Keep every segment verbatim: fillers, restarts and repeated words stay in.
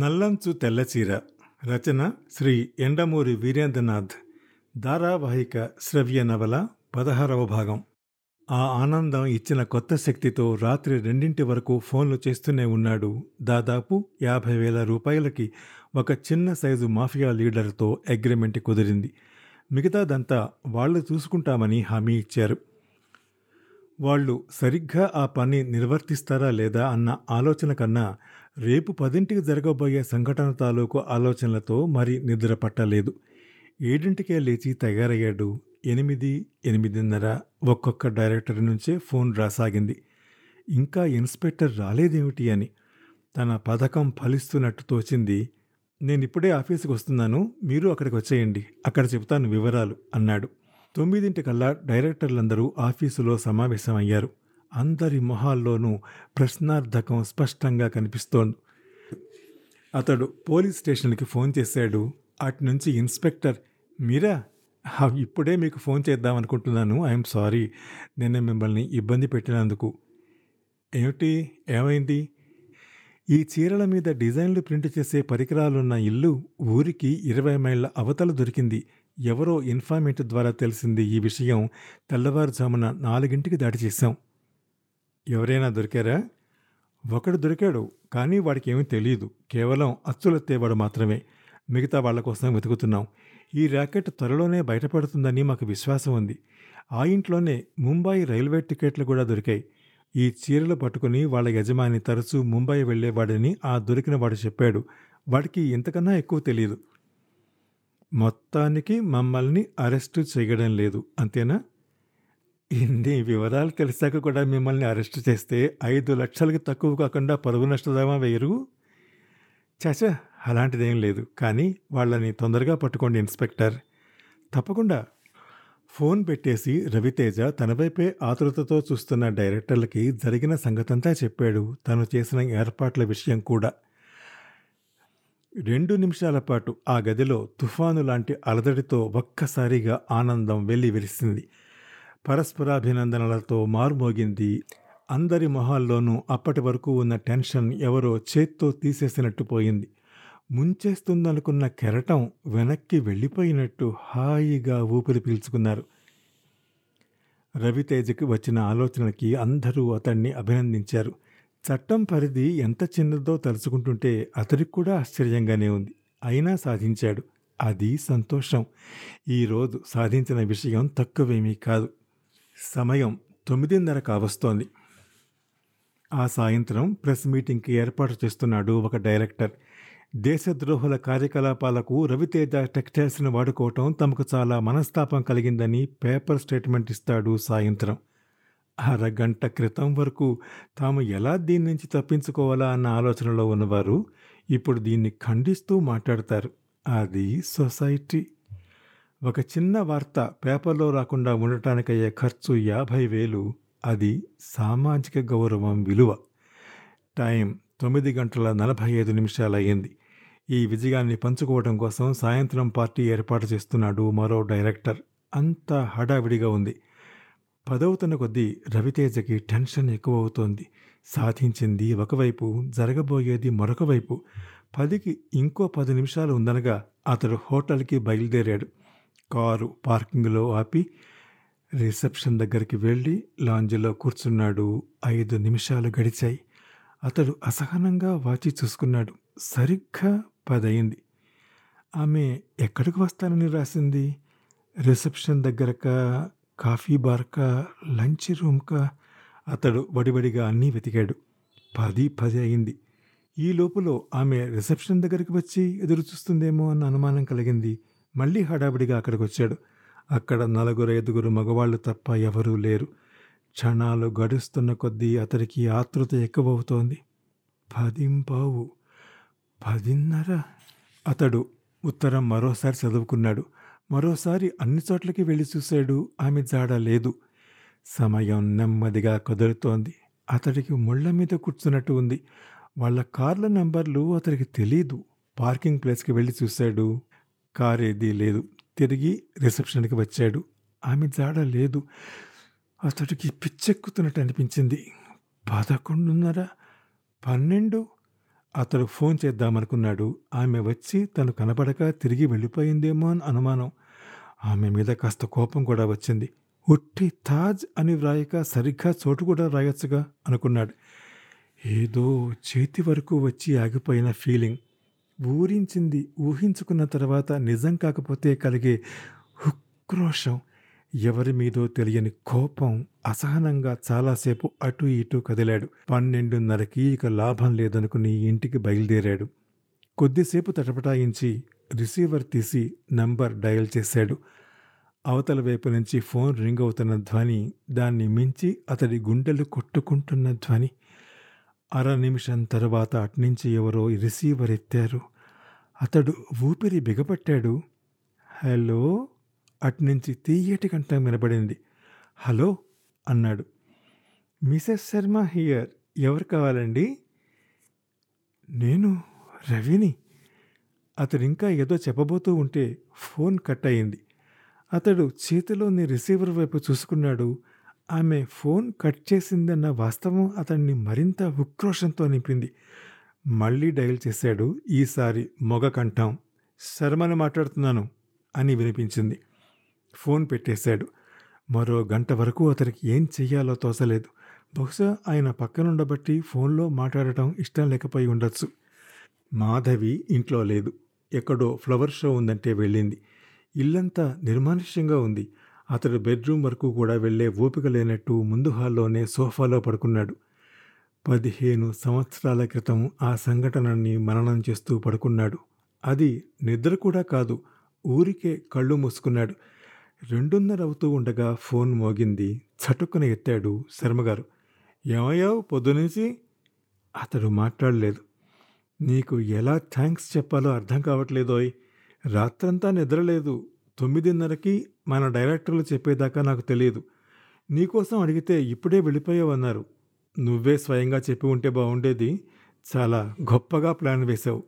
నల్లంచు తెల్లచీర రచన శ్రీ ఎండమూరి వీరేంద్రనాథ్. ధారావాహిక శ్రవ్య నవల పదహారవ భాగం. ఆ ఆనందం ఇచ్చిన కొత్త శక్తితో రాత్రి రెండింటి వరకు ఫోన్లు చేస్తూనే ఉన్నాడు. దాదాపు యాభై వేల రూపాయలకి ఒక చిన్న సైజు మాఫియా లీడర్తో అగ్రిమెంట్ కుదిరింది. మిగతాదంతా వాళ్ళు చూసుకుంటామని హామీ ఇచ్చారు. వాళ్ళు సరిగ్గా ఆ పని నిర్వర్తిస్తారా లేదా అన్న ఆలోచన కన్నా రేపు పదింటికి జరగబోయే సంఘటన తాలూకు ఆలోచనలతో మరి నిద్ర పట్టలేదు. ఏడింటికే లేచి తయారయ్యాడు. ఎనిమిది ఎనిమిదిన్నర ఒక్కొక్క డైరెక్టర్ నుంచే ఫోన్ రాసాగింది. ఇంకా ఇన్స్పెక్టర్ రాలేదేమిటి అని తన పథకం ఫలిస్తున్నట్టు తోచింది. నేనిప్పుడే ఆఫీసుకు వస్తున్నాను, మీరు అక్కడికి వచ్చేయండి, అక్కడ చెబుతాను వివరాలు అన్నాడు. తొమ్మిదింటికల్లా డైరెక్టర్లందరూ ఆఫీసులో సమావేశమయ్యారు. అందరి మొహాల్లోనూ ప్రశ్నార్థకం స్పష్టంగా కనిపిస్తోంది. అతడు పోలీస్ స్టేషన్కి ఫోన్ చేశాడు. అటునుంచి ఇన్స్పెక్టర్, మీరా ఇప్పుడే మీకు ఫోన్ చేద్దామనుకుంటున్నాను, ఐఎమ్ సారీ, నేను మిమ్మల్ని ఇబ్బంది పెట్టినందుకు. ఏమిటి, ఏమైంది? ఈ చీరల మీద డిజైన్లు ప్రింట్ చేసే పరికరాలున్న ఇల్లు ఊరికి ఇరవై మైళ్ళ అవతల దొరికింది. ఎవరో ఇన్ఫార్మేట్ ద్వారా తెలిసింది. ఈ విషయం తెల్లవారుజామున నాలుగింటికి దాడి చేశాం. ఎవరైనా దొరికారా? ఒకడు దొరికాడు, కానీ వాడికి ఏమీ తెలియదు, కేవలం అచ్చులెత్తేవాడు మాత్రమే. మిగతా వాళ్ళ కోసం వెతుకుతున్నాం. ఈ ర్యాకెట్ త్వరలోనే బయటపడుతుందని మాకు విశ్వాసం ఉంది. ఆ ఇంట్లోనే ముంబాయి రైల్వే టికెట్లు కూడా దొరికాయి. ఈ చీరలు పట్టుకుని వాళ్ళ యజమాని తరచూ ముంబై వెళ్ళేవాడని ఆ దొరికిన వాడు చెప్పాడు. వాడికి ఇంతకన్నా ఎక్కువ తెలియదు. మొత్తానికి మమ్మల్ని అరెస్టు చేయడం లేదు, అంతేనా? ఇన్ని వివరాలు తెలిసాక కూడా మిమ్మల్ని అరెస్టు చేస్తే ఐదు లక్షలకి తక్కువ కాకుండా పరువు నష్టదామా వేయరు? చచా, అలాంటిదేం లేదు, కానీ వాళ్ళని తొందరగా పట్టుకోండి ఇన్స్పెక్టర్. తప్పకుండా. ఫోన్ పెట్టేసి రవితేజ తనవైపే ఆతృతతో చూస్తున్న డైరెక్టర్లకి జరిగిన సంగతంతా చెప్పాడు, తను చేసిన ఏర్పాట్ల విషయం కూడా. రెండు నిమిషాల పాటు ఆ గదిలో తుఫాను లాంటి అలదడితో ఒక్కసారిగా ఆనందం వెళ్ళి విరిసింది. పరస్పరాభినందనలతో మారుమోగింది. అందరి మొహాల్లోనూ అప్పటి వరకు ఉన్న టెన్షన్ ఎవరో చేత్తో తీసేసినట్టు పోయింది. ముంచేస్తుందనుకున్న కెరటం వెనక్కి వెళ్ళిపోయినట్టు హాయిగా ఊపిరి పీల్చుకున్నారు. రవితేజకి వచ్చిన ఆలోచనకి అందరూ అతన్ని అభినందించారు. చట్టం పరిధి ఎంత చిన్నదో తలుచుకుంటుంటే అతడికి కూడా ఆశ్చర్యంగానే ఉంది. అయినా సాధించాడు, అది సంతోషం. ఈరోజు సాధించిన విషయం తక్కువేమీ కాదు. సమయం తొమ్మిదిన్నర కావస్తోంది. ఆ సాయంత్రం ప్రెస్ మీటింగ్కి ఏర్పాటు చేస్తున్నాడు ఒక డైరెక్టర్. దేశద్రోహుల కార్యకలాపాలకు రవితేజ టెక్స్టైల్స్ను వాడుకోవటం తమకు చాలా మనస్తాపం కలిగిందని పేపర్ స్టేట్మెంట్ ఇస్తాడు సాయంత్రం. అరగంట క్రితం వరకు తాము ఎలా దీని నుంచి తప్పించుకోవాలా అన్న ఆలోచనలో ఉన్నవారు ఇప్పుడు దీన్ని ఖండిస్తూ మాట్లాడతారు. అది సొసైటీ. ఒక చిన్న వార్త పేపర్లో రాకుండా ఉండటానికయ్యే ఖర్చు యాభై వేలు. అది సామాజిక గౌరవం విలువ. టైం తొమ్మిది గంటల నలభై ఐదు నిమిషాలు అయ్యింది. ఈ విజయాన్ని పంచుకోవడం కోసం సాయంత్రం పార్టీ ఏర్పాటు చేస్తున్నాడు మరో డైరెక్టర్. అంతా హడావిడిగా ఉంది. పదవుతున్న కొద్దీ రవితేజకి టెన్షన్ ఎక్కువ అవుతోంది. సాధించింది ఒకవైపు, జరగబోయేది మరొక వైపు. పదికి ఇంకో పది నిమిషాలు ఉందనగా అతడు హోటల్కి బయలుదేరాడు. కారు పార్కింగ్లో ఆపి రిసెప్షన్ దగ్గరికి వెళ్ళి లాంజ్లో కూర్చున్నాడు. ఐదు నిమిషాలు గడిచాయి. అతడు అసహనంగా వాచి చూసుకున్నాడు. సరిగ్గా పదయింది. ఆమె ఎక్కడికి వస్తానని రాసింది? రిసెప్షన్ దగ్గరక, కాఫీ బార్కా, లంచ్ రూమ్కా? అతడు వడివడిగా అన్నీ వెతికాడు. పది పది అయింది. ఈ లోపులో ఆమె రిసెప్షన్ దగ్గరికి వచ్చి ఎదురు చూస్తుందేమో అన్న అనుమానం కలిగింది. మళ్ళీ హడావిడిగా అక్కడికి వచ్చాడు. అక్కడ నలుగురు ఐదుగురు మగవాళ్ళు తప్ప ఎవరూ లేరు. క్షణాలు గడుస్తున్న కొద్దీ అతడికి ఆతృత ఎక్కువవుతోంది. పదింపావు, పదిన్నర. అతడు ఉత్తరం మరోసారి చదువుకున్నాడు. మరోసారి అన్ని చోట్లకి వెళ్ళి చూశాడు. ఆమె జాడ లేదు. సమయం నెమ్మదిగా కదులుతోంది. అతడికి ముళ్ళ మీద కూర్చున్నట్టు ఉంది. వాళ్ళ కార్ల నెంబర్లు అతడికి తెలీదు. పార్కింగ్ ప్లేస్కి వెళ్ళి చూశాడు. కారు ఏదీ లేదు. తిరిగి రిసెప్షన్కి వచ్చాడు. ఆమె జాడ లేదు. అతడికి పిచ్చెక్కుతున్నట్టు అనిపించింది. పదకొండున్నర, పన్నెండు. అతడు ఫోన్ చేద్దామనుకున్నాడు. ఆమె వచ్చి తను కనపడక తిరిగి వెళ్ళిపోయిందేమో అని అనుమానం. ఆమె మీద కాస్త కోపం కూడా వచ్చింది. ఒట్టి తాజ్ అని వ్రాయక సరిగ్గా చోటు కూడా రాయొచ్చుగా అనుకున్నాడు. ఏదో చేతి వరకు వచ్చి ఆగిపోయిన ఫీలింగ్ ఊరించింది. ఊహించుకున్న తర్వాత నిజం కాకపోతే కలిగే ఉక్రోషం, ఎవరి మీదో తెలియని కోపం, అసహనంగా చాలాసేపు అటు ఇటు కదిలాడు. పన్నెండున్నరకి ఇక లాభం లేదనుకుని ఇంటికి బయలుదేరాడు. కొద్దిసేపు తటపటాయించి రిసీవర్ తీసి నంబర్ డయల్ చేశాడు. అవతల వైపు నుంచి ఫోన్ రింగ్ అవుతున్న ధ్వని, దాన్ని మించి అతడి గుండెలు కొట్టుకుంటున్న ధ్వని. అర నిమిషం తర్వాత అట్నుంచి ఎవరో రిసీవర్ ఎత్తారు. అతడు ఊపిరి బిగపట్టాడు. హలో అట్నుంచి తీయటి కంఠం వినబడింది. హలో అన్నాడు. మిసెస్ శర్మ హియర్, ఎవరు కావాలండి? నేను రవిని. అతడు ఇంకా ఏదో చెప్పబోతూ ఉంటే ఫోన్ కట్ అయింది. అతడు చేతిలోని రిసీవర్ వైపు చూసుకున్నాడు. ఆమె ఫోన్ కట్ చేసిందన్న వాస్తవం అతన్ని మరింత ఉక్రోషంతో నింపింది. మళ్ళీ డయల్ చేశాడు. ఈసారి మొగ కంఠం, శర్మను మాట్లాడుతున్నాను అని వినిపించింది. ఫోన్ పెట్టేశాడు. మరో గంట వరకు అతనికి ఏం చెయ్యాలో తోచలేదు. బహుశా ఆయన పక్కనుండబట్టి ఫోన్లో మాట్లాడటం ఇష్టం లేకపోయి ఉండొచ్చు. మాధవి ఇంట్లో లేదు. ఎక్కడో ఫ్లవర్ షో ఉందంటే వెళ్ళింది. ఇల్లంతా నిర్మానుష్యంగా ఉంది. అతడు బెడ్రూమ్ వరకు కూడా వెళ్లే ఓపిక లేనట్టు ముందు హాల్లోనే సోఫాలో పడుకున్నాడు. పదిహేను సంవత్సరాల క్రితం ఆ సంఘటనని మననం చేస్తూ పడుకున్నాడు. అది నిద్ర కూడా కాదు, ఊరికే కళ్ళు మూసుకున్నాడు. రెండున్నర అవుతూ ఉండగా ఫోన్ మోగింది. చటుక్కున ఎత్తాడు శర్మగారు. ఏమయ్యావు పొద్దునుంచి? అతడు మాట్లాడలేదు. నీకు ఎలా థ్యాంక్స్ చెప్పాలో అర్థం కావట్లేదోయ్. రాత్రంతా నిద్రలేదు. తొమ్మిదిన్నరకి మన డైరెక్టర్లు చెప్పేదాకా నాకు తెలియదు. నీకోసం అడిగితే ఇప్పుడే వెళ్ళిపోయావన్నారు. నువ్వే స్వయంగా చెప్పి ఉంటే బాగుండేది. చాలా గొప్పగా ప్లాన్ వేశావు.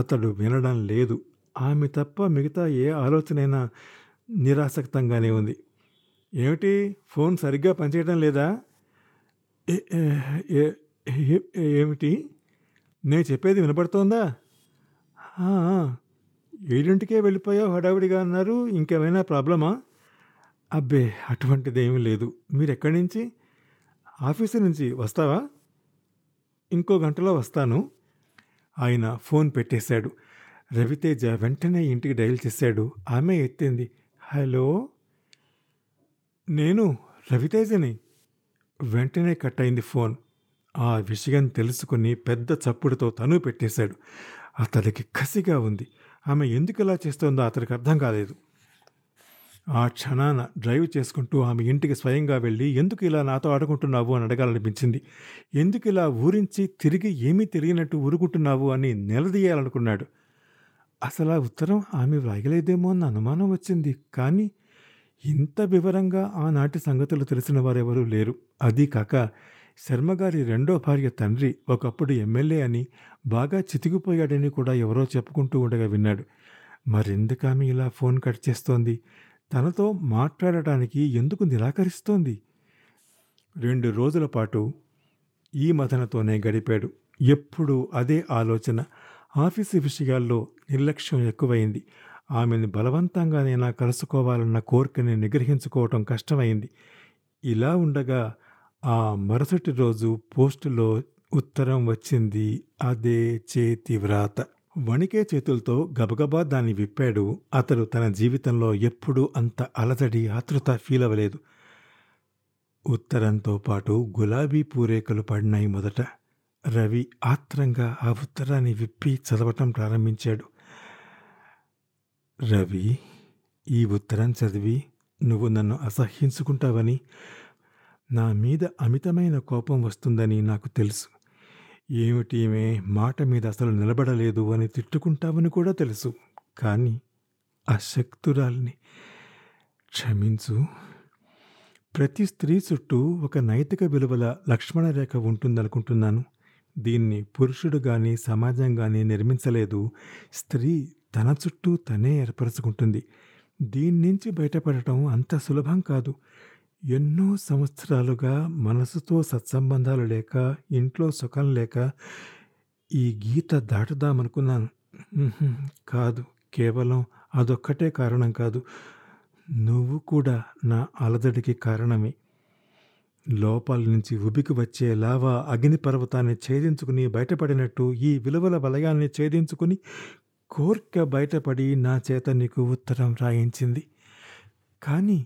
అతడు వినడం లేదు. ఆమె తప్ప మిగతా ఏ ఆలోచనైనా నిరాసక్తంగానే ఉంది. ఏమిటి, ఫోన్ సరిగ్గా పనిచేయడం లేదా? ఏమిటి, నేను చెప్పేది వినపడుతోందా? ఏడింటికే వెళ్ళిపోయావు హడావిడిగా అన్నారు. ఇంకేమైనా ప్రాబ్లమా? అబ్బే, అటువంటిదేమీ లేదు. మీరెక్కడి నుంచి? ఆఫీసు నుంచి. వస్తావా? ఇంకో గంటలో వస్తాను. ఆయన ఫోన్ పెట్టేశాడు. రవితేజ వెంటనే ఇంటికి డయల్ చేశాడు. ఆమె ఎత్తింది. హలో, నేను రవితేజని. వెంటనే కట్ అయింది ఫోన్. ఆ విషయం తెలుసుకుని పెద్ద చప్పుడుతో తను పెట్టేశాడు. అతడికి కసిగా ఉంది. ఆమె ఎందుకు ఇలా చేస్తోందో అతనికి అర్థం కాలేదు. ఆ క్షణాన డ్రైవ్ చేసుకుంటూ ఆమె ఇంటికి స్వయంగా వెళ్ళి ఎందుకు ఇలా నాతో ఆడుకుంటున్నావు అని అడగాలనిపించింది. ఎందుకు ఇలా ఊరించి తిరిగి ఏమీ తెలియనట్టు ఊరుకుంటున్నావు అని నిలదీయాలనుకున్నాడు. అసలు ఆ ఉత్తరం ఆమె వ్రాయలేదేమో అన్న అనుమానం వచ్చింది. కానీ ఇంత వివరంగా ఆనాటి సంగతులు తెలిసిన వారెవరూ లేరు. అదీ కాక శర్మగారి రెండో భార్య తండ్రి ఒకప్పుడు ఎమ్మెల్యే అని, బాగా చితికిపోయాడని కూడా ఎవరో చెప్పుకుంటూ ఉండగా విన్నాడు. మరెందుకు ఆమె ఇలా ఫోన్ కట్ చేస్తోంది? తనతో మాట్లాడటానికి ఎందుకు నిరాకరిస్తోంది? రెండు రోజుల పాటు ఈ మథనతోనే గడిపాడు. ఎప్పుడూ అదే ఆలోచన. ఆఫీసు విషయాల్లో నిర్లక్ష్యం ఎక్కువైంది. ఆమెను బలవంతంగానైనా కలుసుకోవాలన్న కోరికని నిగ్రహించుకోవటం కష్టమైంది. ఇలా ఉండగా ఆ మరుసటి రోజు పోస్టులో ఉత్తరం వచ్చింది. అదే చేతి వ్రాత. వణికే చేతులతో గబగబా దాన్ని విప్పాడు. అతడు తన జీవితంలో ఎప్పుడూ అంత అలజడి, ఆతృత ఫీల్ అవ్వలేదు. ఉత్తరంతో పాటు గులాబీ పూరేకలు పడినాయి మొదట. రవి ఆత్రంగా ఆ ఉత్తరాన్ని విప్పి చదవటం ప్రారంభించాడు. రవి, ఈ ఉత్తరం చదివి నువ్వు నన్ను అసహ్యించుకుంటావని, నా మీద అమితమైన కోపం వస్తుందని నాకు తెలుసు. ఏమిటీమే మాట మీద అసలు నిలబడలేదు అని తిట్టుకుంటావని కూడా తెలుసు. కానీ అశక్తురాల్ని క్షమించు. ప్రతి స్త్రీ చుట్టూ ఒక నైతిక విలువల లక్ష్మణ రేఖ ఉంటుందనుకుంటున్నాను. దీన్ని పురుషుడు కానీ సమాజం కానీ నిర్మించలేదు. స్త్రీ తన చుట్టూ తనే ఏర్పరచుకుంటుంది. దీని నుంచి బయటపడటం అంత సులభం కాదు. ఎన్నో సంవత్సరాలుగా మనసుతో సత్సంబంధాలు లేక, ఇంట్లో సుఖం లేక ఈ గీత దాటుదామనుకున్నాను. ఉహుం, కాదు, కేవలం అదొక్కటే కారణం కాదు, నువ్వు కూడా నా అలజడికి కారణమే. లోపల నుంచి ఉబికి వచ్చే లావా అగ్నిపర్వతాన్ని ఛేదించుకుని బయటపడినట్టు ఈ విలువల వలయాన్ని ఛేదించుకుని కోర్క బయటపడి నా చేత నీకు ఉత్తరం రాయించింది. కానీ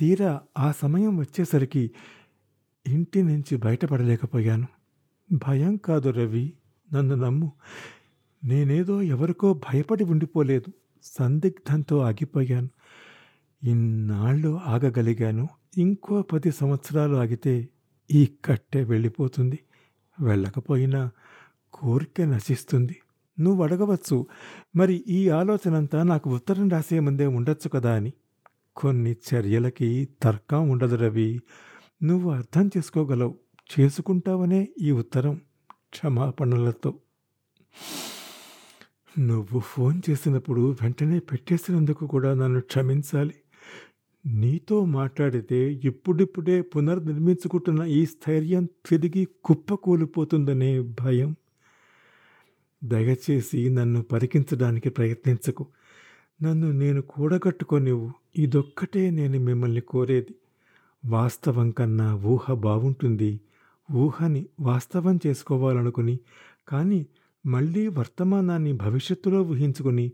తీరా ఆ సమయం వచ్చేసరికి ఇంటి నుంచి బయటపడలేకపోయాను. భయం కాదు రవి, నన్ను నమ్ము. నేనేదో ఎవరికో భయపడి ఉండిపోలేదు, సందిగ్ధంతో ఆగిపోయాను. ఇన్నాళ్ళు ఆగగలిగాను, ఇంకో పది సంవత్సరాలు ఆగితే ఈ కట్టె వెళ్ళిపోతుంది. వెళ్ళకపోయినా కోరిక నశిస్తుంది. నువ్వు అడగవచ్చు, మరి ఈ ఆలోచనంతా నాకు ఉత్తరం రాసే ముందే ఉండొచ్చు కదా అని. కొన్ని చర్యలకి తర్కం ఉండదు రవి, నువ్వు అర్థం చేసుకోగలవు, చేసుకుంటావనే ఈ ఉత్తరం క్షమాపణలతో. నువ్వు ఫోన్ చేసినప్పుడు వెంటనే పెట్టేసినందుకు కూడా నన్ను క్షమించాలి. నీతో మాట్లాడితే ఇప్పుడిప్పుడే పునర్నిర్మించుకుంటున్న ఈ స్థైర్యం తిరిగి కుప్పకూలిపోతుందనే భయం. దయచేసి నన్ను పరికించడానికి ప్రయత్నించకు, నన్ను నేను కూడగట్టుకోనివ్వు. ఇదొక్కటే నేను మిమ్మల్ని కోరేది. వాస్తవం కన్నా ఊహ బాగుంటుంది. ఊహని వాస్తవం చేసుకోవాలనుకుని, కానీ మళ్ళీ వర్తమానాన్ని భవిష్యత్తులో ఊహించుకుని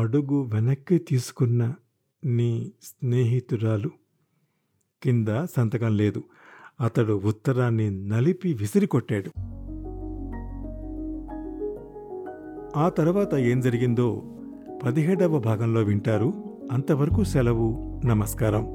అడుగు వెనక్కి తీసుకున్న నీ స్నేహితురాలు. కింద సంతకం లేదు. అతడు ఉత్తరాన్ని నలిపి విసిరికొట్టాడు. ఆ తర్వాత ఏం జరిగిందో పదిహేడవ భాగంలో వింటారు. అంతవరకు సెలవు. నమస్కారం.